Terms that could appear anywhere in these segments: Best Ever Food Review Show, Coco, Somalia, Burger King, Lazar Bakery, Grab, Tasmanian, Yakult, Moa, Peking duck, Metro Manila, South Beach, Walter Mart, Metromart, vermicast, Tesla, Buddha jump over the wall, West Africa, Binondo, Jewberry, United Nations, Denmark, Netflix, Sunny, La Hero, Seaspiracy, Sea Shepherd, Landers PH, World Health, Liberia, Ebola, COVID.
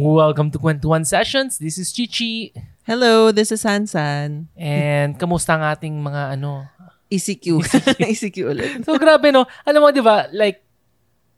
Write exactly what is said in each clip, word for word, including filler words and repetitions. Welcome to twenty-one Sessions. This is Chichi. Hello, this is Sansan. And kamusta ang ating mga ano? E C Q. E C Q ulit. So grabe no. Alam mo 'di ba, like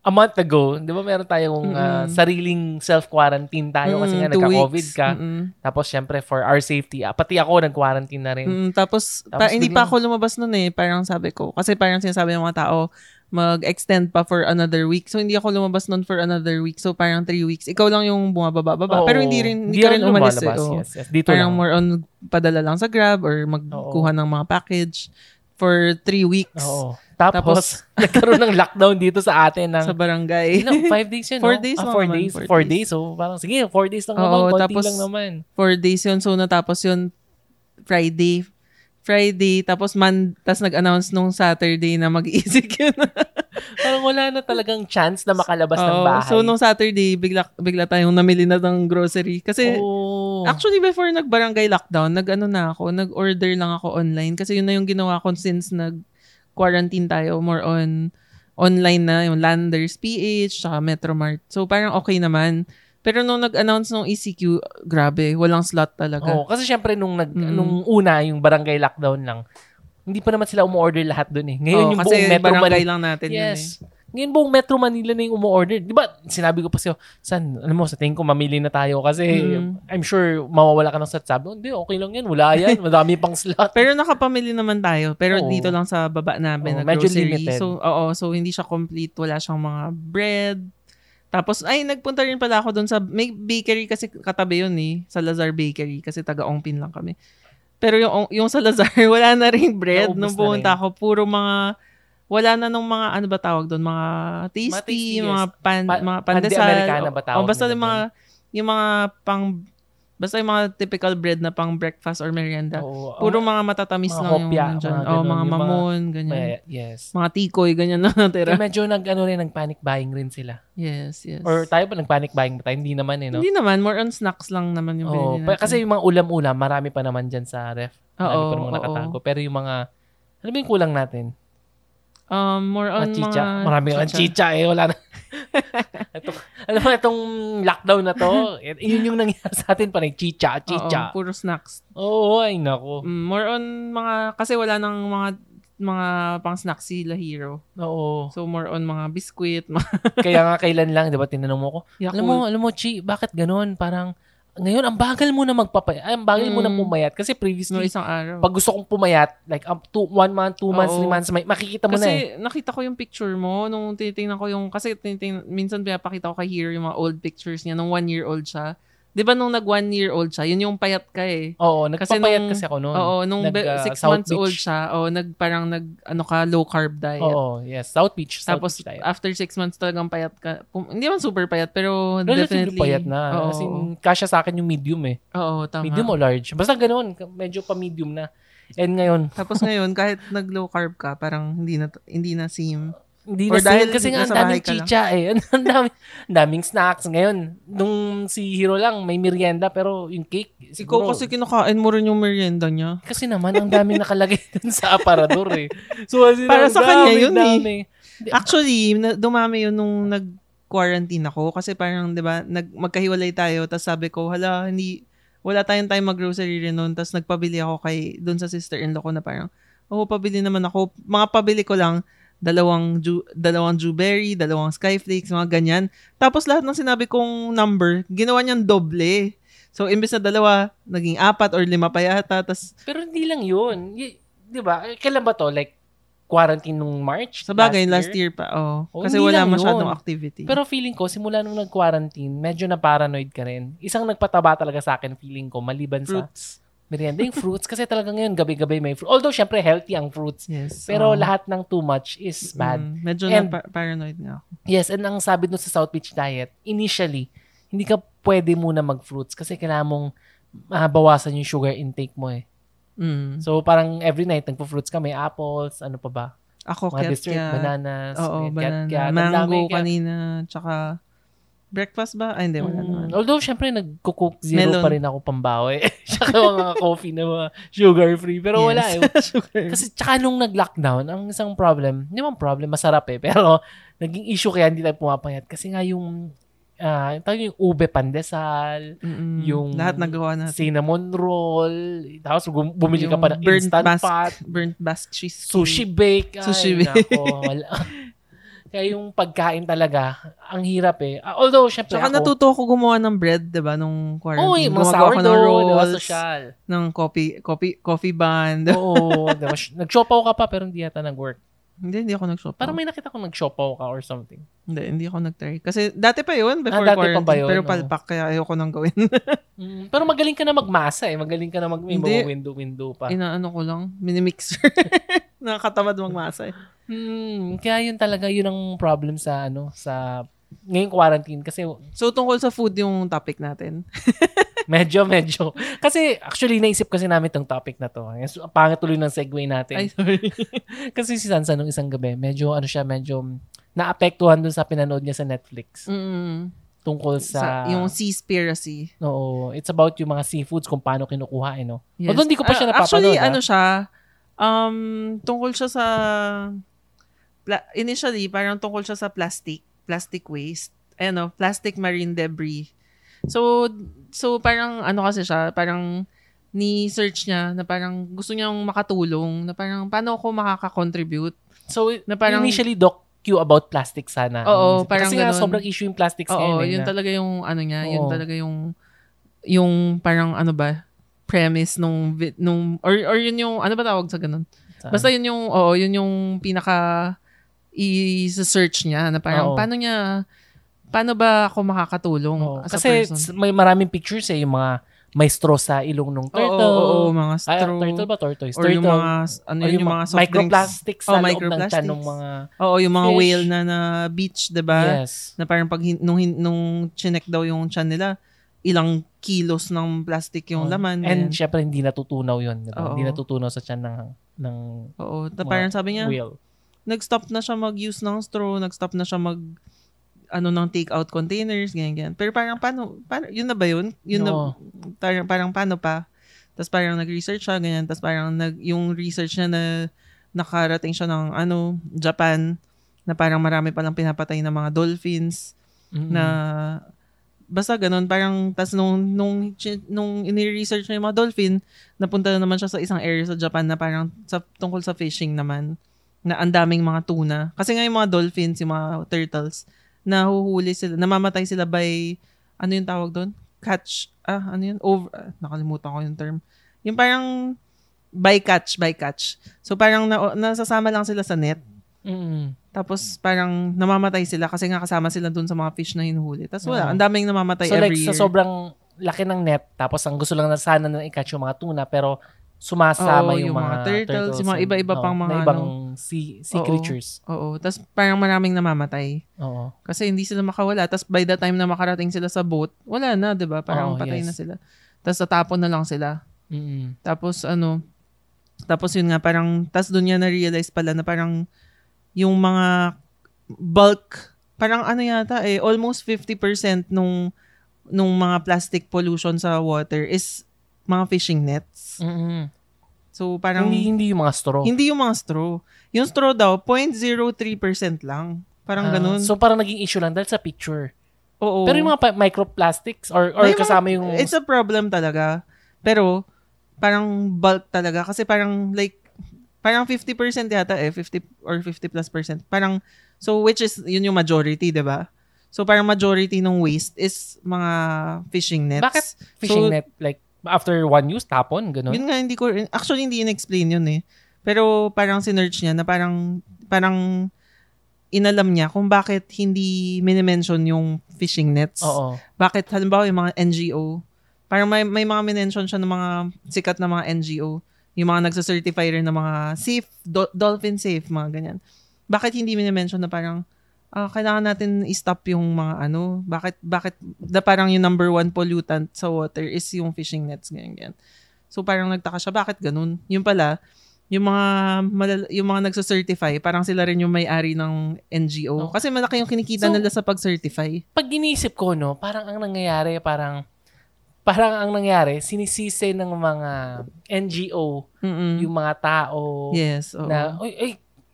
a month ago, 'di ba meron tayong uh, sariling self-quarantine tayo mm-mm, kasi nga nagka-COVID ka. Mm-mm. Tapos syempre for our safety, ah, pati ako nag-quarantine na rin. Mm, tapos, tapos pa, hindi pa ako lumabas noon eh, parang sabi ko. Kasi parang sinasabi ng mga tao, mag-extend pa for another week. So, hindi ako lumabas nun for another week. So, parang three weeks. Ikaw lang yung bumababa-baba. Pero hindi rin, hindi ka rin umalis eh. Yes, yes. Dito parang lang. More on padala lang sa Grab or magkuha oo. Ng mga package for three weeks. Oo. Tapos, Tapos nagkaroon ng lockdown dito sa atin. Ng, sa barangay. You know, five days yun. Four no? days ah, four naman. Days, four, four days. days. So, parang sige, four days lang oo, naman. Konti tapos, lang naman. Four days yun. So, natapos yun Friday. Friday, tapos man, tas nag-announce nung Saturday na mag-E C Q na. Parang wala na talagang chance na makalabas oh, ng bahay. So, nung Saturday, bigla, bigla tayong namili na ng grocery. Kasi, oh. actually, before nag-barangay lockdown, nag-ano na ako, nag-order lang ako online. Kasi yun na yung ginawa ko since nag-quarantine tayo. More on online na, yung Landers P H, saka Metromart. So, parang okay naman. Pero nung nag-announce nung E C Q, grabe, walang slot talaga. Oo, kasi syempre nung nag mm. nung una yung barangay lockdown lang, hindi pa naman sila umo-order lahat doon eh. Ngayon oh, yung buong Metro Manila lang natin yes. yun eh. Ngayon buong Metro Manila na yung umo-order. 'Di ba? Sinabi ko pa sa'yo, "San, alam mo, sa tingin ko mamili na tayo kasi mm. I'm sure mawawala ka ng slot." Sabi, "Hindi, okay lang 'yan. Wala 'yan. Madami pang slot." Pero nakapamili naman tayo. Pero oo. Dito lang sa baba namin oo, na grocery. Limited. So, oo, so hindi siya complete. Wala siyang mga bread. Tapos, ay, nagpunta rin pala ako doon sa, may bakery kasi katabi yun eh, sa Lazar Bakery, kasi taga-Ongpin lang kami. Pero yung, yung sa Lazar, wala na rin bread. Naubos nung pumunta ako, puro mga, wala na nung mga, ano ba tawag doon, mga tasty, mga, tasty, mga, pan, pa, mga pandesal. Pandi-Amerikana ba tawag? O, basta yung mga, yung mga pang, basta yung mga typical bread na pang breakfast or merienda. Oo, puro oh, mga matatamis mga lang hopya, yung dyan. Mga, ganun, oh, mga mamon, mga, ganyan. May, yes. Mga tikoy, ganyan na natira. Kaya medyo nag, ano rin, nag-panic buying rin sila. Yes, yes. Or tayo pa nag-panic buying ba tayo? Hindi naman eh, no? Hindi naman. More on snacks lang naman yung oh, binili natin. Kasi yung mga ulam-ulam, marami pa naman dyan sa ref. Marami oh, pa naman oh, nakatago. Oh. Pero yung mga, ano ba yung kulang natin? Um, more on chicha. Mga... Marami yung chicha eh. Wala na. Ito, alam mo, itong lockdown na to, yun yung nangyari sa atin pa rin. Chicha, chicha. Oo, puro snacks. Oo, ay nako. Mm, more on mga, kasi wala nang mga mga pang-snacks si La Hero. Oo. So, more on mga biskwit. Kaya nga, kailan lang, di ba, tinanong mo ko, Yakult. alam mo, alam mo, Chi, bakit ganun? Parang, ngayon, ang bagal mo na magpapayat. Ay, ang bagal mm. mo na pumayat. Kasi previously, no, isang araw. Pag gusto kong pumayat, like um, two, one month, two oo. months, three months, may, makikita mo kasi, na eh. Kasi nakita ko yung picture mo nung tinitingnan ko yung, kasi tinitingnan, minsan pinapakita ko kay Hero yung mga old pictures niya nung one-year-old siya. Di ba nung nag-one-year-old siya, yun yung payat ka eh. Oo, nagpapayat kasi, kasi ako noon. Oo, nung nag, uh, six South months Beach. Old siya, oh, nag, parang nag, ano ka, low-carb diet. Oo, yes, South Beach. South Tapos, Beach diet. After six months talagang payat ka. Hindi man super payat, pero no, definitely. Payat na. Kasi kasya sa akin yung medium eh. Oo, tama. Medium o large. Basta ganoon, medyo pa-medium na. And ngayon. Tapos ngayon, kahit nag-low-carb ka, parang hindi na, hindi na seem... Hindi or na dahil kasi nga ang daming chicha eh. Ang daming, daming snacks ngayon. Nung si Hero lang, may merienda pero yung cake. Si Coco kasi kinakain mo rin yung merienda niya. Kasi naman, ang daming nakalagay dun sa aparador eh. So, para sa kanya yun dami. Eh. Actually, dumami yun nung nag-quarantine ako. Kasi parang, di ba, nag- magkahiwalay tayo. Tapos sabi ko, hala, hindi, wala tayong time mag-grocery rin noon. Tapos nagpabili ako kay, dun sa sister-in-law ko na parang, oh, pabili naman ako. Mga pabili ko lang, dalawang ju- dalawang Jewberry, dalawang Skyflakes, mga ganyan. Tapos lahat ng sinabi kong number, ginawa niyang doble. So, imbes na dalawa, naging apat or lima pa yata. Tas... Pero hindi lang yun. Y- di ba? Kailan ba to? Like, quarantine nung March? Sa bagay, last year, last year pa. Oh. Oh, kasi wala masyadong yun. Activity. Pero feeling ko, simula nung nag-quarantine, medyo na-paranoid ka rin. Isang nagpataba talaga sa akin, feeling ko, maliban fruits. Sa... merienda yung fruits kasi talaga ngayon gabi-gabi may fruits. Although syempre healthy ang fruits. Yes, pero oh. lahat ng too much is bad. Mm, medyo and, na paranoid na ako. Yes, and ang sabi doon sa South Beach diet, initially, hindi ka pwede muna mag-fruits kasi kailangan mong uh, bawasan yung sugar intake mo eh. Mm. So parang every night nagpo-fruits ka, may apples, ano pa ba? Ako, mga dessert, bananas, oo, banana, cat, cat, mango cat. Kanina, tsaka... breakfast ba? Ay, hindi. Wala naman. Mm. Although, syempre, nag-cook zero melon. Pa rin ako pambawi. Tsaka mga coffee na mga sugar-free. Pero yes. wala eh. Kasi tsaka nung nag-lockdown, ang isang problem, hindi man problem, masarap eh. Pero naging issue kaya hindi tayo pumapayat. Kasi nga yung uh, yung ube pandesal, mm-hmm. yung lahat nagawa natin. Cinnamon roll, tapos bumili yung ka pa ng instant bask, pot, burnt basque cheese, sushi bake, ay, sushi bake. Nako, kaya yung pagkain talaga, ang hirap eh. Although, syempre saka ako... Saka natuto ako gumawa ng bread, diba, nung quarantine. Oo, yung mga sourdough, ng rolls, diba, social. Ng coffee, coffee, coffee band. Oo, diba, nag-shopaw ka pa, pero hindi yata nag-work. Hindi, hindi ako nag-shopaw. Parang may nakita ko nag-shopaw ka or something. Hindi, hindi ako nag-try. Kasi dati pa yun, before ah, quarantine. Pa yun, pero palpak, no. Kaya ayoko nang gawin. mm, pero magaling ka na magmasa eh. Magaling ka na mag- mag-window-window pa. Inaano ko lang, minimixer. Nakakatamad magmasa eh. Hmm, kaya yun talaga, yun ang problem sa, ano, sa, ngayong quarantine. Kasi, so, tungkol sa food yung topic natin. medyo, medyo. Kasi, actually, naisip kasi namin itong topic na to. Pangatuloy ng segue natin. Ay, sorry. Kasi si Sansa nung isang gabi, medyo, ano siya, medyo, naapektuhan dun sa pinanood niya sa Netflix. Mm-hmm. Tungkol sa... sa yung Seaspiracy. Oo. It's about yung mga seafoods, kung paano kinukuha, eh, no? Yes. Although, hindi ko pa siya napapanood. Actually, ha? Ano siya, um, tungkol siya sa... Pla- initially, parang tungkol siya sa plastic, plastic waste, ano, plastic marine debris. So, so parang ano kasi siya, parang ni-search niya na parang gusto niyang makatulong, na parang paano ako makaka-contribute. So, na parang, initially docu about plastic sana. Oo, parang kasi nga, sobrang issue yung plastics ngayon. Oo, yun na. Talaga yung ano niya, oo. Yun talaga yung, yung parang ano ba, premise nung, nung or, or yun yung, ano ba tawag sa ganun? Saan? Basta yun yung, oo, yun yung pinaka- i-search niya na parang oo. Paano niya paano ba ako makakatulong oo, as kasi person? May maraming pictures eh yung mga may straw sa ilong ng turtle oo, oo, oo, mga straw ay, turtle ba tortoise or turtle, yung mga ano yun, yung mga microplastics sa oh, loob ng tiyan ng mga oo yung mga fish. Whale na na beach diba yes. Na parang pag nung nung chinek daw yung tiyan nila ilang kilos ng plastic yung oh. Laman and yan. Syempre hindi natutunaw yun diba? Hindi natutunaw sa tiyan ng ng oo na parang sabi niya whale. Nag-stop na siya mag-use ng straw, nag-stop na siya mag ano ng take-out containers, ganyan ganyan. Pero parang paano, paano yun na ba yun? Yun no. Na parang, parang paano pa? Tapos parang nag-research siya ganyan, tapos parang nag yung research niya na nakarating siya ng ano, Japan na parang marami pa lang pinapatay ng mga dolphins mm-hmm. Na basta ganun parang tas nung nung nung ini-research niya yung mga dolphin, napunta na naman siya sa isang area sa Japan na parang sa tungkol sa fishing naman. Na ang daming mga tuna. Kasi nga yung mga dolphins, yung mga turtles, nahuhuli sila, namamatay sila by, ano yung tawag doon? Catch, ah, ano yun? Over, ah, nakalimutan ko yung term. Yung parang, by catch, by catch. So parang na, nasasama lang sila sa net. Mm-hmm. Tapos parang namamatay sila kasi nga kasama sila doon sa mga fish na hinuhuli. Tapos wala, mm-hmm. Ang daming namamatay so, every like, year. So like, sa sobrang laki ng net, tapos ang gusto lang na sana na i-catch yung mga tuna, pero... sumasama oo, yung, yung mga turtles, turtles yung mga iba-iba oh, pang mga na ibang ano, sea, sea oo, creatures. Oo. Tapos parang maraming namamatay. Oo. Kasi hindi sila makawala. Tapos by the time na makarating sila sa boat, wala na, di ba? Parang oo, patay yes. Na sila. Tapos natapon na lang sila. Mm-hmm. Tapos ano, tapos yun nga, parang, tapos dun niya na-realize pala na parang yung mga bulk, parang ano yata eh, almost fifty percent nung, nung mga plastic pollution sa water is mga fishing nets. Mm-hmm. So, parang... Hindi, hindi yung mga straw. Hindi yung mga straw. Yung straw daw, zero point zero three percent lang. Parang uh, ganun. So, parang naging issue lang dahil sa picture. Oo. Pero yung mga pa- microplastics or, or kasama yung... It's a problem talaga. Pero, parang bulk talaga. Kasi parang like, parang fifty percent yata eh. fifty or fifty plus percent. Parang, so which is, yun yung majority, diba? So, parang majority ng waste is mga fishing nets. Bakit fishing so, net? Like, after one use, tapon, gano'n? Yun nga, hindi ko, actually, hindi in-explain yun eh. Pero parang sinerge niya na parang, parang inalam niya kung bakit hindi minimension yung fishing nets. Oo. Bakit, halimbawa, yung mga N G O, parang may, may mga minention siya ng mga sikat na mga N G O, yung mga nagsacertify rin ng mga safe, do- dolphin safe, mga ganyan. Bakit hindi minimension na parang, ah, kailangan natin i-stop yung mga ano, bakit, bakit, da parang yung number one pollutant sa water is yung fishing nets, ganyan, ganyan. So, parang nagtaka siya, bakit ganun? Yun pala, yung mga, malala, yung mga nagsacertify, parang sila rin yung may-ari ng N G O. Oh. Kasi malaki yung kinikita so, nila sa pag-certify. Pag ginisip ko, no, parang ang nangyayari, parang, parang ang nangyayari, sinisisi ng mga N G O, mm-mm. Yung mga tao, yes, oo. Na, oy, oy,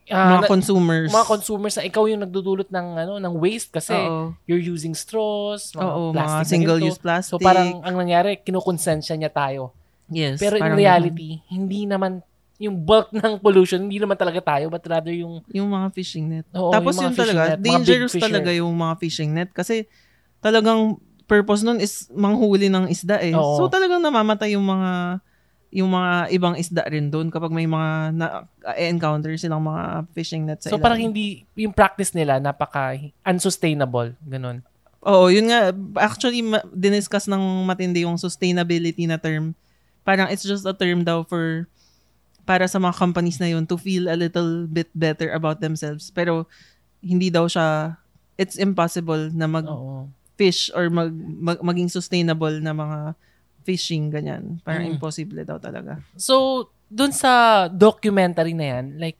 Uh, mga na, consumers. Mga consumers na ikaw yung nagdudulot ng ano ng waste kasi uh-oh. You're using straws, mga uh-oh, plastic, mga single-use plastic. So parang ang nangyari, kinukonsensya niya tayo. Yes. Pero in reality, naman. Hindi naman yung bulk ng pollution, hindi naman talaga tayo, but rather yung... Yung mga fishing net. Oo, tapos yung, yung talaga, net, dangerous talaga yung mga fishing net kasi talagang purpose nun is manghuli ng isda eh. Oo. So talagang namamatay yung mga... yung mga ibang isda rin doon kapag may mga na-encounter silang mga fishing net sa ilalim. So parang hindi, yung practice nila napaka unsustainable, ganun. Oo, yun nga. Actually, diniscuss ng matindi yung sustainability na term. Parang it's just a term daw for, para sa mga companies na yun to feel a little bit better about themselves. Pero hindi daw siya, it's impossible na mag-fish or mag, mag, maging sustainable na mga fishing, ganyan. Parang mm. imposible daw talaga. So, dun sa documentary na yan, like,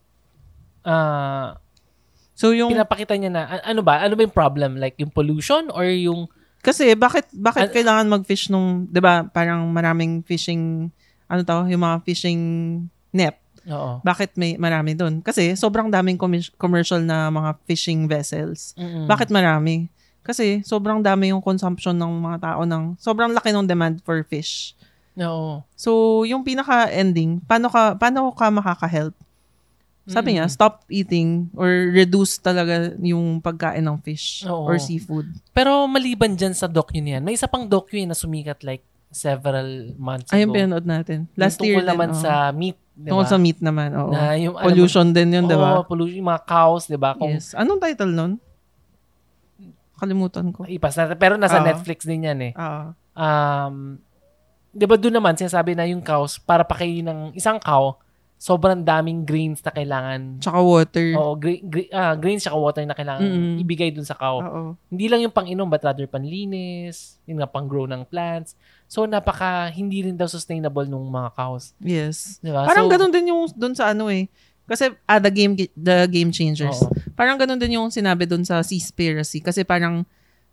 uh, so yung pinapakita niya na, ano ba? Ano ba yung problem? Like, yung pollution or yung... Kasi, bakit bakit uh, kailangan mag-fish nung, di ba, parang maraming fishing, ano tawag, yung mga fishing net. Oo. Bakit may marami dun? Kasi, sobrang daming com- commercial na mga fishing vessels. Mm-mm. Bakit marami? Kasi sobrang dami yung consumption ng mga tao ng sobrang laki ng demand for fish. Oo. So, yung pinaka-ending, paano ka paano ka makaka-help? Sabi mm-hmm. niya, stop eating or reduce talaga yung pagkain ng fish oo. Or seafood. Pero maliban dyan sa docu niyan, may isa pang docu na sumikat like several months ago. Ayun, pinanood natin. Last year din, naman oh. sa meat. Diba? Tungkol sa meat naman, oo. Na, yung, pollution ano, din yun, diba? Oo, pollution. Yung mga cows, diba? Kung, yes. Anong title nun? Kalimutan ko. Ipas natin. Pero nasa uh, Netflix din yan eh. Uh, um, di ba doon naman sinasabi na yung cows, para pakainin ng isang cow, sobrang daming grains na kailangan. Tsaka water. Oo, gra- gra- ah, grains tsaka water na kailangan mm-hmm. ibigay dun sa cow. Uh-oh. Hindi lang yung pang-inom, but rather panlinis, yun nga pang-grow ng plants. So, napaka hindi rin daw sustainable nung mga cows. Yes. Diba? Parang so, ganun din yung dun sa ano eh. Kasi ah, the game the game changers. Oo. Parang ganun din yung sinabi doon sa Seaspiracy kasi parang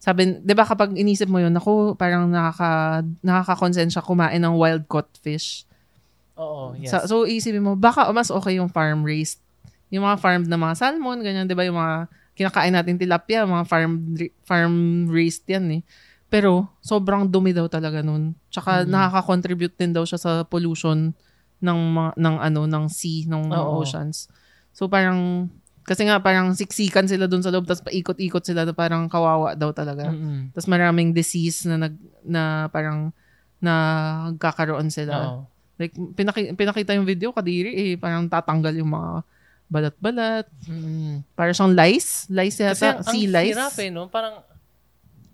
sabi, 'di ba kapag inisip mo yun, ako parang nakaka nakaka-konsensya kumain ng wild caught fish. Oo, yes. So, so iisipin mo baka mas okay yung farm raised. Yung mga farmed na mga salmon, ganyan 'di ba yung mga kinakain natin tilapia, mga farm farm raised 'yan eh. Pero sobrang dumi daw talaga noon. Tsaka mm-hmm. nakaka-contribute din daw siya sa pollution ng ng ano ng sea ng Oo. Oceans. So parang kasi nga parang siksikan sila doon sa loob tapos paikot-ikot sila parang kawawa daw talaga. Mm-hmm. Tapos maraming disease na nag na parang nagkakaroon sila. Oo. Like pinaki, pinakita yung video kadiri eh parang tatanggal yung mga balat-balat. Mm-hmm. Parang siyang lice, lice yata, kasi ang, sea lice. Kasi ang hirap eh, no? Parang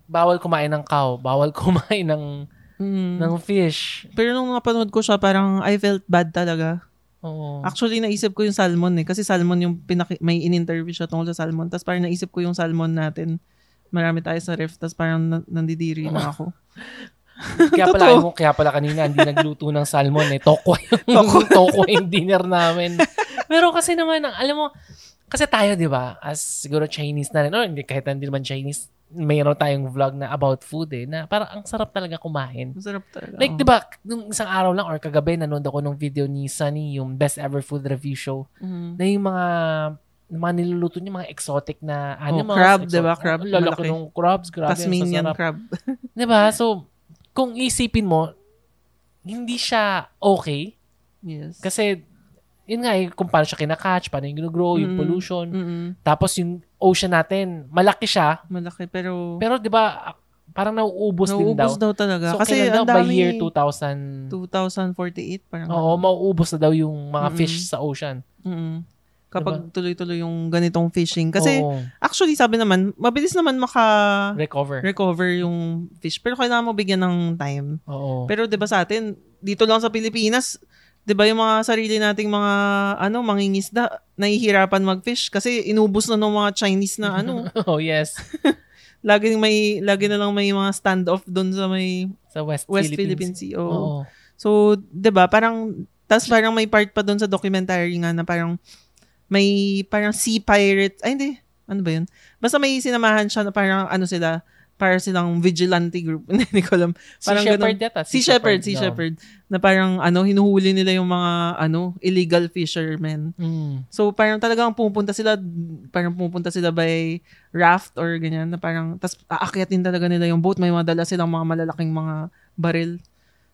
bawal kumain ng cow, bawal kumain ng Mm. ng fish. Pero nung napanood ko siya, parang I felt bad talaga. Oo. Actually, naisip ko yung salmon eh. Kasi salmon yung pinaki- may in-interview siya tungkol sa salmon. Tapos parang naisip ko yung salmon natin. Marami tayo sa ref. Tapos parang na- nandidiri na ako. Kaya pala, mo, kaya pala kanina hindi nagluto ng salmon eh. Tokwa yung, tokwa yung dinner namin. Pero kasi naman, alam mo, kasi tayo diba, as siguro Chinese na rin, or hindi, kahit hindi naman Chinese, mayroon tayong vlog na about food eh, na parang ang sarap talaga kumain. Sarap talaga. Like, diba, nung isang araw lang or kagabi, nanood ako ng video ni Sunny, yung Best Ever Food Review Show, mm-hmm. na yung mga, mga niluluto niya, mga exotic na animals. Oh, crab, exotic, diba? Crab. Ang lalo ko nung crabs, grabe. Tasmanian crab. Diba? So, kung isipin mo, hindi siya okay. Yes. Kasi, yun nga eh, kung paano siya kinakatch, paano yung gino-grow, yung mm, pollution. Mm-mm. Tapos yung ocean natin, malaki siya. Malaki, pero... Pero di ba parang nauubos, nauubos din daw. Nauubos daw talaga. So, kasi kailan daw by year two thousand... twenty forty-eight, parang... Oo, mauubos na daw yung mga mm-mm. fish sa ocean. Mm-mm. Kapag diba? Tuloy-tuloy yung ganitong fishing. Kasi, oo. Actually, sabi naman, mabilis naman maka... Recover. Recover yung fish. Pero kailangan mo bigyan ng time. Oo. Pero di ba sa atin, dito lang sa Pilipinas... Diba yung mga sarili nating mga ano mangingisda nahihirapan mag-fish kasi inubos na ng mga Chinese na ano. Oh, yes. Laging may lagi na lang may mga standoff doon sa may sa West, West Philippines. Philippines. Oo. Oh. So, 'di ba? Parang tas parang may part pa doon sa documentary nga na parang may parang sea pirates. Ay hindi. Ano ba 'yun? Basta may sinamahan siya na parang ano sila para silang vigilante group. Hindi ko alam. Parang Sea Shepherd yata. Sea Shepherd, Sea Shepherd. Na parang ano, hinuhuli nila yung mga ano, illegal fishermen. Mm. So parang talagang pupunta sila, parang pupunta sila by raft or ganyan. Na parang, tapos aakyatin talaga nila yung boat. May madala silang mga malalaking mga baril.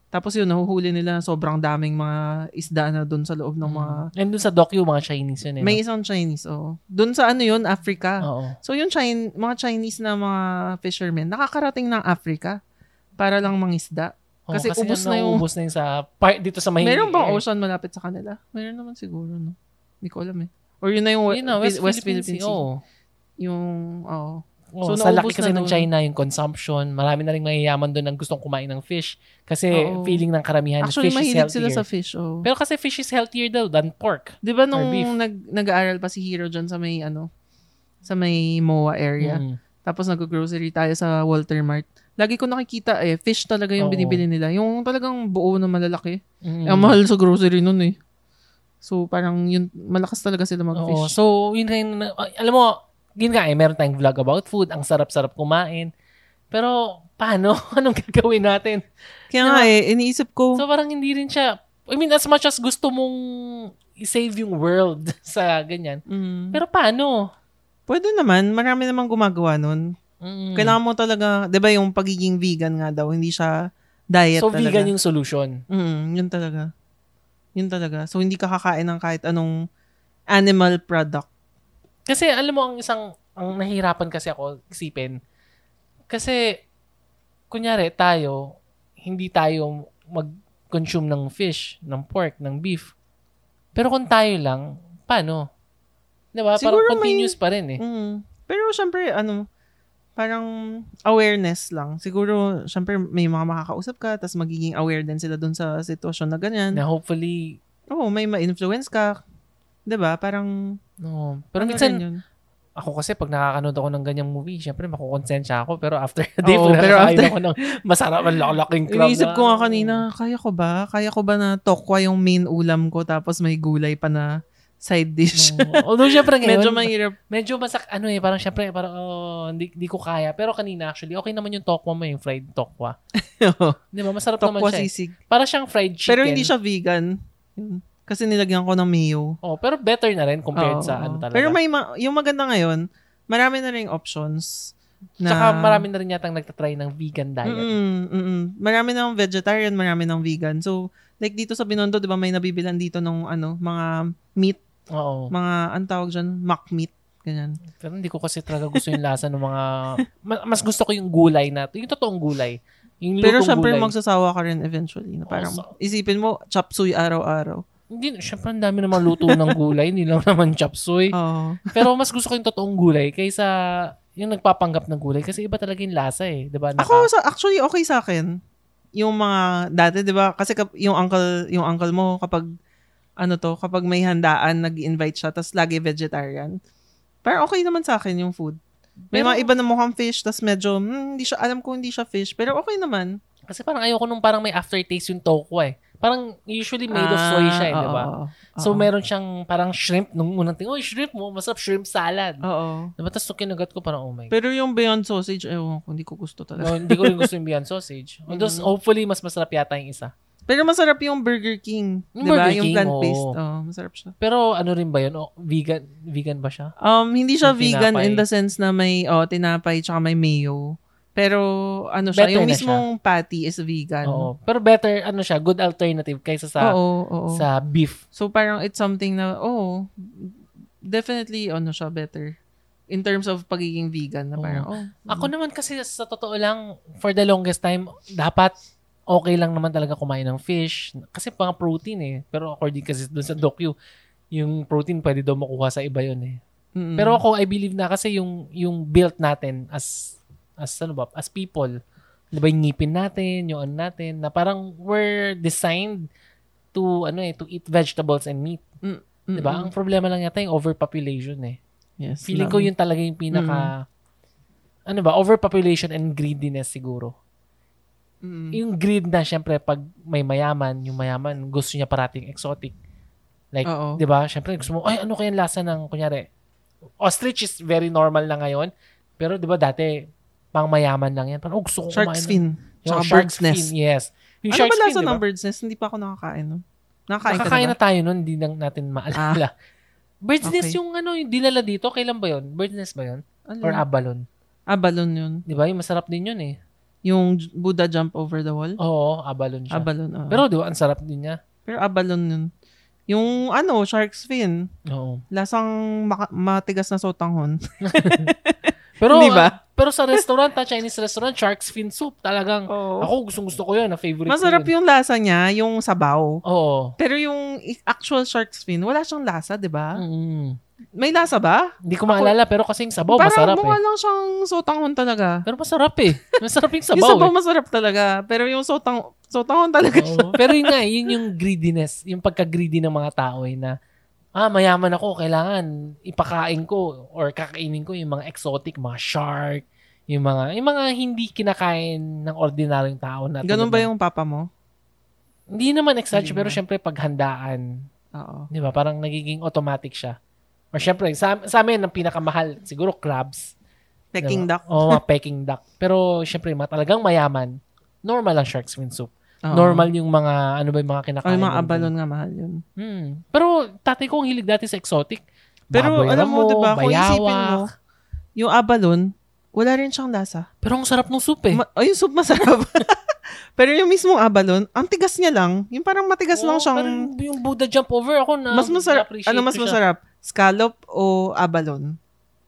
Tapos yun, nahuhuli nila sobrang daming mga isda na doon sa loob ng mga... And doon sa docu, mga Chinese yun eh. May isang Chinese, oo. Doon sa ano yun, Africa. Oo. So yung Chin- mga Chinese na mga fishermen, nakakarating ng Africa para lang mangisda. Kasi, kasi ubos yun, na yung... ubos na yung sa... dito sa may... Meron bang ocean malapit sa kanila? Meron naman siguro, no? Hindi ko alam eh. Or yun na yung yun na, West, West Philippines. Oo. Yung... oo. Oh, so, sa laki kasi ng China, yung consumption, marami na rin mayayaman doon ang gustong kumain ng fish. Kasi oh, feeling ng karamihan, actually, fish is healthier. Actually, mahilig sila sa fish. Oh. Pero kasi fish is healthier daw than pork. Di ba nung nag- nag-aaral pa si Hero dyan sa may, ano, sa may Moa area, mm. tapos nag-grocery tayo sa Walter Mart, lagi ko nakikita, eh, fish talaga yung oh. binibili nila. Yung talagang buo na malalaki. Mm. Eh, ang mahal sa grocery nun eh. So, parang yun, malakas talaga sila mag-fish. Oh, so, yun rin, alam mo, yun nga eh, meron tayong vlog about food. Ang sarap-sarap kumain. Pero, paano? Anong gagawin natin? Kaya nga eh, iniisip ko. So, parang hindi rin siya, I mean, as much as gusto mong i-save yung world sa ganyan. Mm. Pero, paano? Pwede naman. Marami namang gumagawa nun. Mm. Kailangan mo talaga, di ba yung pagiging vegan nga daw, hindi siya diet so, talaga. So, vegan yung solution? Mm, yun talaga. Yun talaga. So, hindi ka kakain ng kahit anong animal product. Kasi alam mo, ang isang, ang nahihirapan kasi ako isipin, kasi, kunyari, tayo, hindi tayo mag-consume ng fish, ng pork, ng beef. Pero kung tayo lang, paano? Diba? Siguro parang continuous may, pa rin eh. Mm, pero syempre, ano, parang awareness lang. Siguro, syempre, may mga makakausap ka, tapos magiging aware din sila dun sa sitwasyon na ganyan. Na hopefully, oh, may ma-influence ka. Diba? Parang, no. Pero ano minsan, ako kasi pag nakakanood ako ng ganyang movie, syempre makukonsensya ako. Pero after a day, oh, pero after... ako ng masarap ang lalaking crab. Iisip ko nga kanina, kaya ko ba? Kaya ko ba na tokwa yung main ulam ko tapos may gulay pa na side dish? Oh. Although syempre ngayon, medyo mahirap. Medyo masak, ano eh, parang syempre, parang oh, hindi, hindi ko kaya. Pero kanina actually, okay naman yung tokwa mo, yung fried tokwa. Oh. Di ba? Masarap tokwa naman siya. Sisig. Eh. Parang siyang fried chicken. Pero hindi siya vegan. Kasi nilagyan ko ng mayo. Oh, pero better na rin compared oh, sa ano talaga. Pero may ma- yung maganda ngayon, marami na rin options. Na... Tsaka marami na rin yatang nagtatry ng vegan diet. Mm, mm, mm. Marami ng vegetarian, marami ng vegan. So, like dito sa Binondo, di ba may nabibilan dito ng ano, mga meat. Oo. Mga, ang tawag dyan, mock meat. Ganyan. Pero hindi ko kasi talaga gusto yung lasa ng mga... Mas gusto ko yung gulay na, yung totoong gulay. Yung pero syempre gulay. Magsasawa ka rin eventually. Na parang oh, so... isipin mo, chop suey araw-araw. Hindi, syempre ang dami naman luto ng gulay, hindi lang naman chop suey. Oh. Pero mas gusto ko yung totoong gulay kaysa yung nagpapanggap ng gulay kasi iba talaga yung lasa eh, 'di ba? Naka- Ako sa actually okay sa akin yung mga dati, 'di ba? Kasi yung uncle, yung uncle mo kapag ano to, kapag may handaan, nag-invite siya tas lagi vegetarian. Pero okay naman sa akin yung food. May pero, mga iba na mukhang fish tas medyo hmm, hindi siya, alam ko hindi siya fish, pero okay naman. Kasi parang ayoko nung parang may aftertaste yung tokwa eh. Parang usually made ah, of soy siya eh, di ba? So, meron siyang parang shrimp nung unang tingin. Oh, shrimp mo. Masarap shrimp salad. Oo. Diba? Tapos kinagat ko parang, oh my God. Pero yung Beyond Sausage, eh, oh, hindi ko gusto talaga. No, hindi ko rin gusto yung Beyond Sausage. Although, mm-hmm. hopefully, mas masarap yata yung isa. Pero masarap yung Burger King. Yung diba? Burger yung King, plant-based. Oh. Oh, masarap siya. Pero ano rin ba yun? Oh, vegan vegan ba siya? Um, hindi siya yung vegan tinapay. In the sense na may oh, tinapay tsaka may mayo. Pero ano siya, better yung mismong siya. Patty is vegan. Oo. Pero better, ano siya, good alternative kaysa sa oo, oo. Sa beef. So parang it's something na, oh, definitely ano siya, better. In terms of pagiging vegan. Na parang, oh. Ako naman kasi sa totoo lang, for the longest time, dapat okay lang naman talaga kumain ng fish. Kasi mga protein eh. Pero according kasi dun sa docu, yung protein pwede daw makuha sa iba yun eh. Mm-hmm. Pero ako, I believe na kasi yung, yung built natin as as ano ba, as people, diba yung ngipin natin, yung ano natin, na parang we're designed to, ano eh, to eat vegetables and meat. Mm, mm, diba? Mm. Ang problema lang yata yung overpopulation eh. Yes, feeling lang. Ko yun talaga yung pinaka, mm. ano ba, overpopulation and greediness siguro. Mm. Yung greed na, syempre, pag may mayaman, yung mayaman, gusto niya parating exotic. Like, uh-oh. Diba? Syempre, gusto mo, ay, ano kaya lasa ng, kunyari, ostrich is very normal na ngayon, pero diba dati, pang mayaman lang yan. Parang, oh, gusto ko shark's kumain. Shark's fin. Shark's nest. Fin, yes. Yung ano ba lasa ng bird's nest? Hindi pa ako nakakain. No? Nakakain, nakakain na tayo nun. Hindi lang natin maalala. Ah. Bird's okay. nest yung ano, yung dinala dito. Kailan ba yun? Bird's nest ba yun? Ano? Or abalon? Abalon yun. Di ba? Yung masarap din yun eh. Yung Buddha jump over the wall? Oo, abalon siya. Abalon. Uh-huh. Pero di ba, ang sarap din niya. Pero abalon yun. Yung ano, shark's fin. Oo. Lasang maka- matigas na sotanghon. Pero diba? uh, pero sa restaurant, ta, Chinese restaurant, shark's fin soup talagang oh. Ako gustong-gusto ko 'yun, na favorite ko. Masarap yun. Yung lasa niya, yung sabaw. Oo. Oh. Pero yung actual shark's fin, wala siyang lasa, 'di ba? Mm. May lasa ba? Hindi ko maalala pero kasi yung sabaw parang masarap eh. Parang mukha lang siyang sotanghon talaga. Pero masarap eh. Masarap yung sabaw. Yung sabaw eh. Masarap talaga. Pero yung sotang sotanghon talaga siya. Pero yun nga, yun yung greediness, yung pagka-greedy ng mga tao eh, na ah, mayaman ako, kailangan ipakain ko or kakainin ko yung mga exotic, mga shark, yung mga yung mga hindi kinakain ng ordinaryong tao na. Ganun ba yung papa mo? Hindi naman exactly, pero syempre paghandaan. Oo. 'Di ba? Parang nagiging automatic siya. Or syempre, sa, sa amin ang pinakamahal siguro crabs. Peking diba? Duck. Oo, oh, Peking duck. Pero syempre, mga talagang mayaman. Normal ang shark's fin soup. Uh-huh. Normal yung mga, ano ba yung mga kinakain. Ay, mga abalon nga mahal yun. Hmm. Pero tatay ko ang hilig dati sa exotic. Pero baboy, alam mo, mo diba, bayawak. Kung isipin mo, yung abalon, wala rin siyang lasa. Pero ang sarap ng soup eh. Ma- oh, yung soup masarap. Pero yung mismong abalon, ang tigas niya lang. Yung parang matigas oh, lang siyang... Yung Buddha jump over, ako na... Mas masarap. Ano mas masarap? Siya. Scallop o abalon?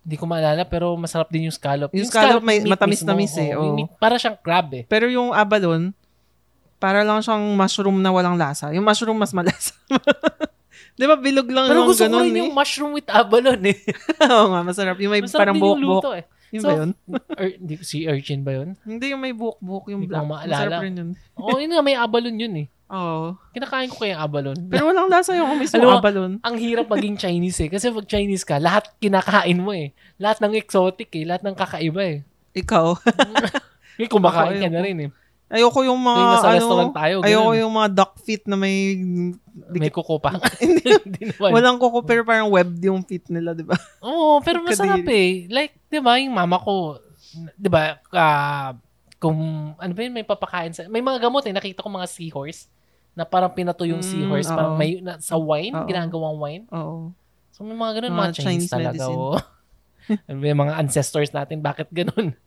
Hindi ko maalala, pero masarap din yung scallop. Yung, yung scallop, scallop may matamis-tamis eh. Oh. Meat, para siyang crab eh. Pero yung abalon... Para lang siyang mushroom na walang lasa. Yung mushroom mas malasa. Di ba bilog lang yung ganun eh. Pero gusto ko rin eh. Yung mushroom with abalon eh. Oo nga, masarap. Yung may masarap parang buhok-buhok. Eh. Yung so, ba yun? Ur- si urchin ba yun? Hindi, yung may buhok-buhok. Yung black. Masarap rin yun. Oo, oh, yun nga, may abalon yun eh. Oo. Kinakain ko kaya abalon. Pero walang lasa yung kumis yung abalon. Ang hirap maging Chinese eh. Kasi pag Chinese ka, lahat kinakain mo eh. Lahat ng exotic eh. Lahat ng kakaiba eh. Ikaw. May kumakain ka na rin eh. Ayoko yung mga so, yung ano, tayo, ayoko yung mga duck feet na may may kuko pa. Walang kuko pero parang webbed yung feet nila, 'di ba? Oo, oh, pero masarap eh. Like, 'di ba, yung mama ko, 'di ba, uh, kung ano ba yun, may papakain sa may mga gamot eh, nakita ko mga seahorse na parang pinato yung seahorse mm, parang may na, sa wine, uh-oh. Ginagawang wine. Oo. So may mga ganun, mga, mga Chinese, Chinese talaga. Oh. May mga ancestors natin, bakit ganun?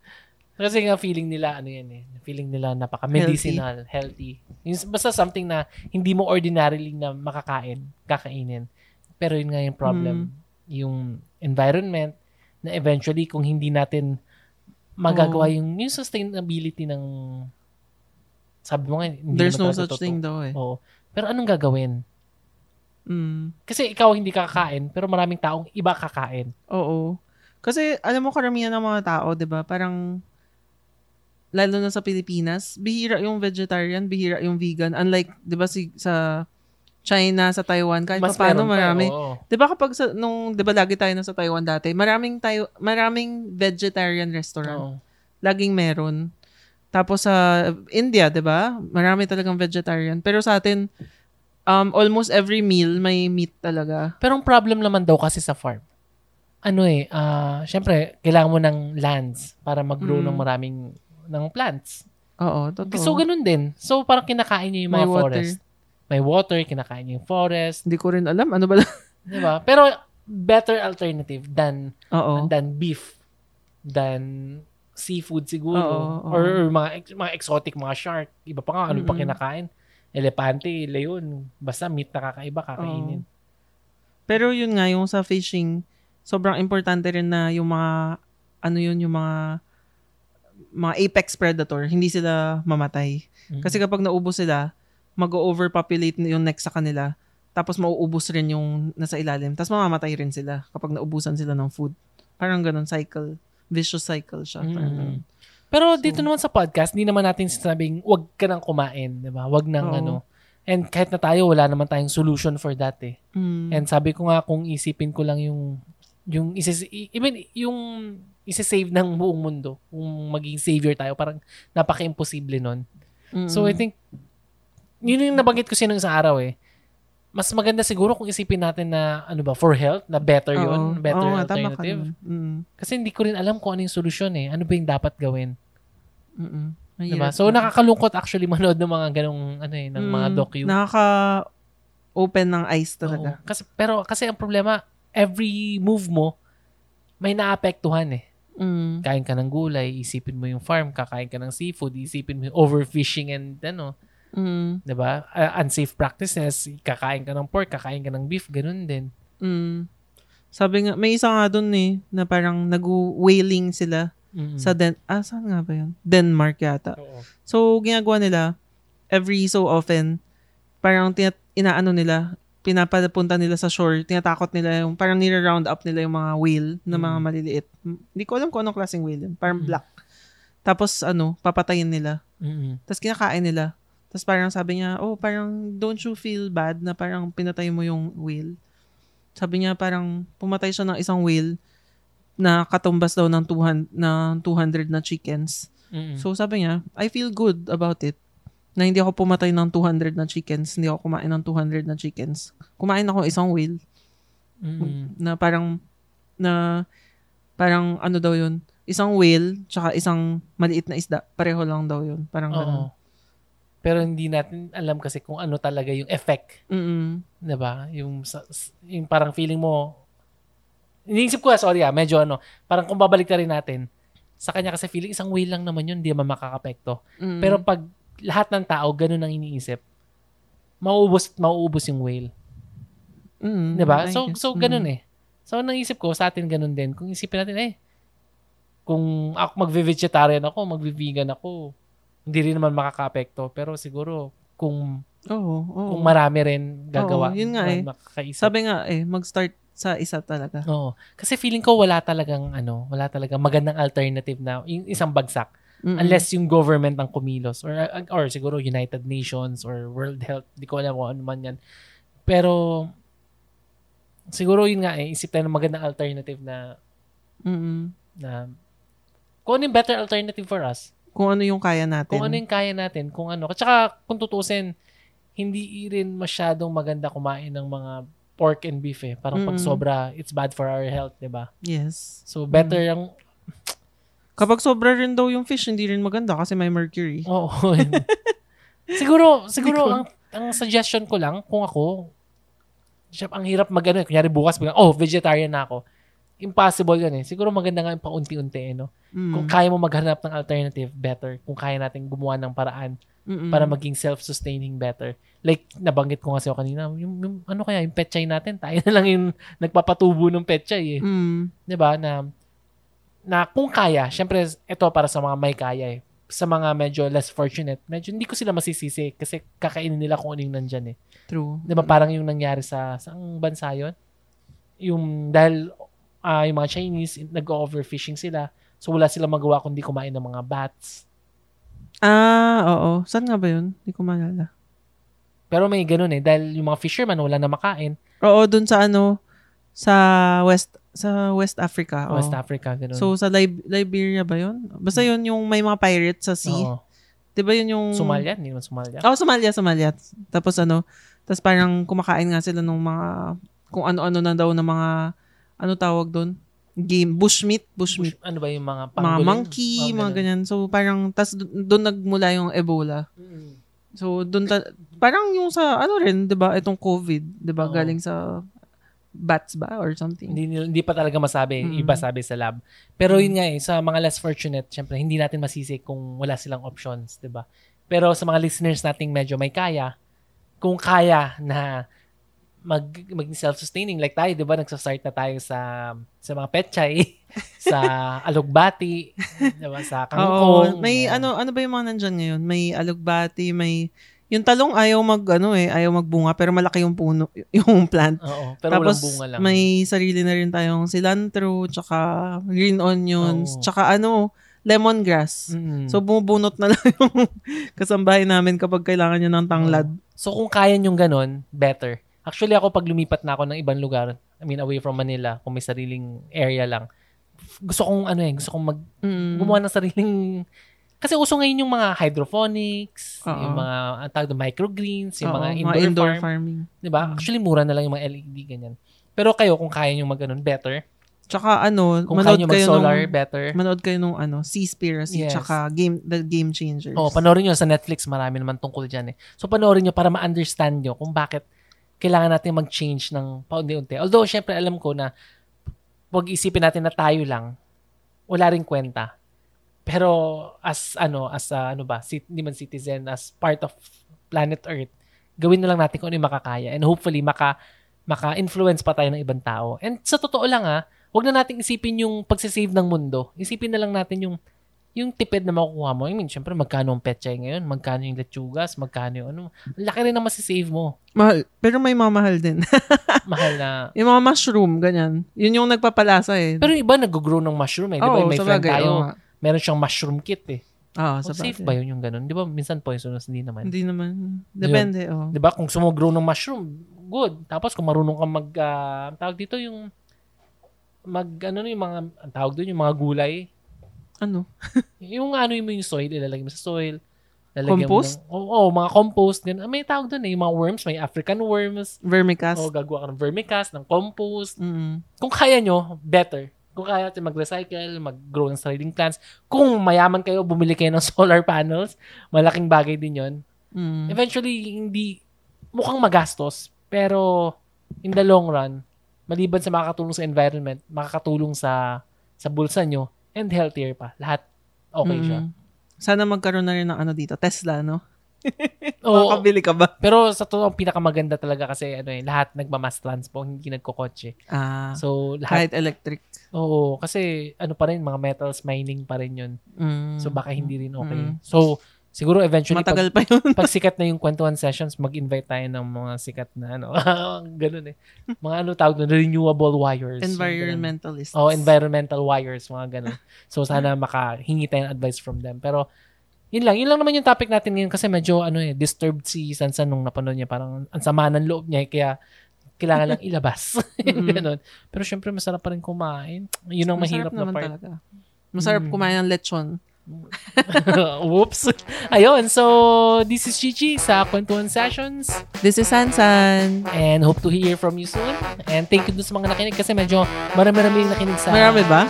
Kasi nga feeling nila, ano yan eh, feeling nila napaka-medicinal, healthy. healthy. Basta something na hindi mo ordinarily na makakain, kakainin. Pero yun nga yung problem, mm. yung environment, na eventually kung hindi natin magagawa oh. yung, yung sustainability ng, sabi mo nga, hindi there's no such totoo. Thing daw eh. Oo. Pero anong gagawin? Mm. Kasi ikaw hindi kakain, pero maraming taong iba kakain. Oo. Kasi alam mo, karamihan ng mga tao, di ba, parang, lalo na sa Pilipinas, bihira yung vegetarian, bihira yung vegan. Unlike, di ba, si, sa China, sa Taiwan, kahit mas paano marami. Di ba kapag, sa, nung, di ba, lagi tayo na sa Taiwan dati, maraming, tayo, maraming vegetarian restaurant. Oo. Laging meron. Tapos sa uh, India, di ba, marami talagang vegetarian. Pero sa atin, um, almost every meal may meat talaga. Pero ang problem naman daw kasi sa farm. Ano eh, uh, syempre, kailangan mo ng lands para mag-grow mm. ng maraming ng plants. Oo, totoo. So, ganun din. So, parang kinakain niya yung mga may forest. Water. May water, kinakain niya yung forest. Hindi ko rin alam. Ano ba? Diba? Pero, better alternative than uh-oh. Than beef. Than seafood siguro. Uh-oh. Or, or mga, mga exotic, mga shark. Iba pa nga, ano mm-hmm. pa kinakain? Elepante, leon. Basta meat na kakaiba, kakainin. Uh-oh. Pero yun nga, yung sa fishing, sobrang importante rin na yung mga, ano yun, yung mga mga apex predator, hindi sila mamatay. Mm-hmm. Kasi kapag naubos sila, mag-overpopulate yung next sa kanila. Tapos mauubos rin yung nasa ilalim. Tapos mamamatay rin sila kapag naubusan sila ng food. Parang ganun, cycle. Vicious cycle siya. Mm-hmm. Pero so, dito naman sa podcast, hindi naman natin sinabing huwag ka nang kumain. Diba? Huwag nang oh. ano. And kahit na tayo, wala naman tayong solution for that eh. Mm-hmm. And sabi ko nga, kung isipin ko lang yung yung isis- even yung isa-save ng buong mundo. Kung maging savior tayo, parang napaka-imposible nun. Mm-hmm. So, I think, yun yung nabanggit ko sinong sa araw eh. mas maganda siguro kung isipin natin na ano ba, for health, na better yun, oo, better oo, alternative. Mm. Kasi hindi ko rin alam kung ano yung solusyon eh. Ano ba yung dapat gawin? Mm-mm. Diba? So, nakakalungkot actually manood ng mga ganong, ano eh, ng mm, mga docu. Nakaka-open ng eyes talaga. Oo. Kasi, pero, kasi ang problema, every move mo, may naapektuhan eh. Mm. Kain ka ng gulay, isipin mo yung farm, kakain ka ng seafood, isipin mo yung overfishing and ano, Mm. Diba? Uh, unsafe practices, kakain ka ng pork, kakain ka ng beef, ganun din. Mm. Sabi nga, may isa nga dun eh, na parang nag-whaling sila mm-hmm. sa, Den- ah, saan nga ba yun? Denmark yata. Oo. So, ginagawa nila, every so often, parang tina- inaano nila, pinapapunta nila sa shore, tinatakot nila yung, parang nira-round up nila yung mga whale na mm-hmm. mga maliliit. Hindi ko alam kung anong klaseng whale yun, parang mm-hmm. black. Tapos, ano, papatayin nila. Mm-hmm. Tapos, kinakain nila. Tapos parang sabi niya, oh, parang don't you feel bad na parang pinatay mo yung whale? Sabi niya parang pumatay siya ng isang whale na katumbas daw ng two hundred na chickens. Mm-hmm. So sabi niya, I feel good about it. Na hindi ako pumatay ng two hundred na chickens. Hindi ako kumain ng two hundred na chickens. Kumain ako isang whale. Mm-hmm. Na parang, na parang ano daw yun? Isang whale tsaka isang maliit na isda. Pareho lang daw yun. Parang ganun. Pero hindi natin alam kasi kung ano talaga yung effect. Mm-mm. Diba? Yung, yung parang feeling mo, iniisip ko, sorry ah, medyo ano, parang kung babalik na rin natin, sa kanya kasi feeling, isang whale lang naman yun, hindi naman makakapekto. Mm-mm. Pero pag lahat ng tao, ganun ang iniisip, mauubos, mauubos yung whale. Mm-mm. Diba? So, so ganun eh. So, naisip ko, sa atin ganun din. Kung isipin natin, eh, kung ako mag-vegetarian ako, mag-vegan ako, hindi rin naman makakaapekto pero siguro kung oo, oo. Kung marami rin gagawa. Oo, yun nga eh. Makakaisip. Sabi nga eh, mag-start sa isa talaga. Oo. Kasi feeling ko wala talagang ano, wala talagang magandang alternative na yung isang bagsak. Mm-mm. Unless yung government ang kumilos or or siguro United Nations or World Health, di ko alam kung ano man yan. Pero siguro yun nga eh, isip tayo ng magandang alternative na mm-mm. na kung ano yung better alternative for us. Kung ano yung kaya natin. Kung ano yung kaya natin. Kung ano. At saka, kung tutusin, hindi rin masyadong maganda kumain ng mga pork and beef eh. Parang mm-hmm. pag sobra, it's bad for our health, di ba? Yes. So, better mm-hmm. yung... Kapag sobra rin daw yung fish, hindi rin maganda kasi may mercury. Oo. siguro, siguro, ang, ang suggestion ko lang, kung ako, ang hirap mag-ano eh. Kunyari bukas, oh, vegetarian na ako. Impossible yun eh. Siguro maganda nga yung paunti-unti eh, no? Mm. Kung kaya mo maghanap ng alternative, better. Kung kaya natin gumawa ng paraan Mm-mm. para maging self-sustaining better. Like, nabanggit ko kasi ako kanina, yung, yung ano kaya, yung petchay natin, tayo na lang yung nagpapatubo ng petchay eh. Mm. Diba? Na, na kung kaya, syempre, ito para sa mga may kaya eh. Sa mga medyo less fortunate, medyo hindi ko sila masisisi kasi kakainin nila kung ano yung nandyan eh. True. Diba? Parang yung nangyari sa, saang bansa yun? Yung, dahil, Uh, yung mga Chinese, nag-overfishing sila. So, wala silang magawa kundi kumain ng mga bats. Ah, oo. Saan nga ba yun? Hindi ko maalala. Pero may ganun eh. Dahil yung mga fisherman, wala na makain. Oo, dun sa ano, sa West sa West Africa. West oo. Africa, ganun. So, sa Lib- Liberia ba yun? Basta yun yung may mga pirates sa sea. Diba yun yung... Somalia? Hindi naman Somalia. Oo, oh, Somalia, Somalia. Tapos ano, tapos parang kumakain nga sila ng mga, kung ano-ano na daw ng mga ano tawag doon? Game. Bushmeat. Bushmeat. Bush, ano ba yung mga pangguling? Mga monkey, oh, mga ganyan. So, parang, tas doon nagmula yung Ebola. Mm-hmm. So, doon, ta- parang yung sa, ano rin, di ba, itong COVID, di ba, oh. galing sa bats ba or something? Hindi, hindi pa talaga masabi. Mm-hmm. Iba sabi sa lab. Pero yun nga eh, sa mga less fortunate, syempre, hindi natin masisi kung wala silang options, di ba? Pero sa mga listeners nating medyo may kaya, kung kaya na mag mag self-sustaining like tayo, 'di ba? Nagsa-start na tayo sa sa mga petchay, sa alugbati, 'di ba? Sa kangkong. Oo, may yeah. ano ano ba yung mga nandiyan ngayon? May alugbati, may yung talong ayaw mag ano eh, ayaw magbunga pero malaki yung puno, yung plant. Oo, pero tapos, walang bunga lang. May sarili na rin tayong cilantro, tsaka green onions, oo. Tsaka ano, lemongrass. Mm-hmm. So bumubunot na lang yung kasambahay namin kapag kailangan niya ng tanglad. Oo. So kung kaya niyo ganun, better. Actually, ako pag lumipat na ako ng ibang lugar, I mean, away from Manila, kung may sariling area lang, gusto kong, ano eh, gusto kong mag, mm. gumawa ng sariling Kasi uso ngayon yung mga hydroponics, uh-oh, yung mga ang tawag na microgreens, yung uh-oh, mga indoor, mga indoor farm, farming. Diba? Uh-huh. Actually, mura na lang yung mga L E D, ganyan. Pero kayo, kung kaya nyo mag-anon, better. Tsaka ano, kung manood kayo mag-solar, nung, better. Manood kayo nung ano, Seaspiracy, yes, tsaka game, The Game Changers. Oh, panoorin nyo sa Netflix, marami naman tungkol dyan eh. So, panoorin nyo para ma-understand nyo kung bakit kailangan natin mag-change ng paunti-unti. Although, syempre, alam ko na huwag isipin natin na tayo lang, wala rin kwenta. Pero as ano, as uh, ano ba, sit, hindi man citizen, as part of planet Earth, gawin na lang natin kung ano yung makakaya. And hopefully, maka, maka-influence pa tayo ng ibang tao. And sa totoo lang ha, huwag na natin isipin yung pagsisave ng mundo. Isipin na lang natin yung yung tipid na makukuha mo. I mean, syempre, magkano ang pechay ngayon? Magkano yung lechugas? Magkano yung ano? Laki rin na masisave mo. Mahal. Pero may mamahal din. Mahal na. Yung mga mushroom, ganyan. Yun yung nagpapalasa eh. Pero yung iba, nag-grow ng mushroom eh. Di ba? Oh, may friend bagay, tayo. Oh, meron siyang mushroom kit eh. Ah, oh, oh, safe ba yun yung ganun? Di ba minsan poisonous? Hindi naman. Hindi naman. Depende. Oh. Di ba kung sumogrow ng mushroom, good. Tapos kung marunong kang mag, uh, ang tawag dito yung, mag, ano yung mga, ang tawag doon, yung mga gulay. Ano? Yung ano yung, yung soil, ilalagay mo sa soil. Compost? Oo, oh, oh, mga compost. Ganun. May tawag doon eh. Yung mga worms, may African worms. Vermicast. O, oh, gagawa ka ng vermicast, ng compost. Mm-hmm. Kung kaya nyo, better. Kung kaya natin mag-recycle, mag-grow ng sariling plants. Kung mayaman kayo, bumili kayo ng solar panels, malaking bagay din yun. Mm. Eventually, hindi, mukhang magastos, pero in the long run, maliban sa makakatulong sa environment, makakatulong sa sa bulsa nyo, and healthier pa. Lahat, okay mm. siya. Sana magkaroon na rin ng ano dito, Tesla, no? Oo. Makabili ka ba? Pero sa totoo, pinakamaganda talaga kasi ano eh, lahat nagmamass transport, hindi nagkokotse. Ah, so, lahat, kahit electric. Oo, kasi ano pa rin, mga metals mining pa rin yun. Mm. So, baka hindi rin okay. Mm. So, siguro eventually, matagal pag, pa yun. Pag sikat na yung twenty-one Sessions, mag-invite tayo ng mga sikat na ano, ganun eh. Mga ano tawag na, renewable wires. Environmentalists. Oo, oh, environmental wires, mga ganun. So, sana makahingi tayo ng advice from them. Pero, yun lang. Yun lang naman yung topic natin ngayon kasi medyo ano eh, disturbed si Sansan nung napanood niya. Parang ang sama ng loob niya eh, kaya kailangan lang ilabas. Ganun. Pero syempre masarap pa rin kumain. Yun ang mahirap na part. Talaga. Masarap mm. kumain ng lechon. Whoops. Ayun. So, this is Chichi sa twenty-one Sessions. This is Sansan. And hope to hear from you soon. And thank you dun sa mga nakinig kasi medyo marami-marami yung nakinig sa... Marami ba?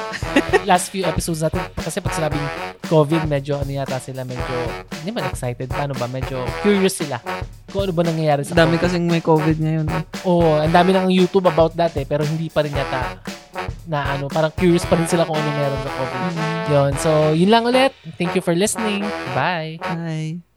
last few episodes natin. Kasi pag sinabing COVID, medyo ano yata sila, medyo hindi man excited. Paano ba? Medyo curious sila kung ano ba nangyayari sa dami COVID. Kasing may COVID ngayon. Oo. Ang dami ng YouTube about that eh. Pero hindi pa rin yata na ano, parang curious pa rin sila kung ano meron sa COVID. Mm-hmm. Yun. So, yun lang ulit. Thank you for listening. Bye. Bye.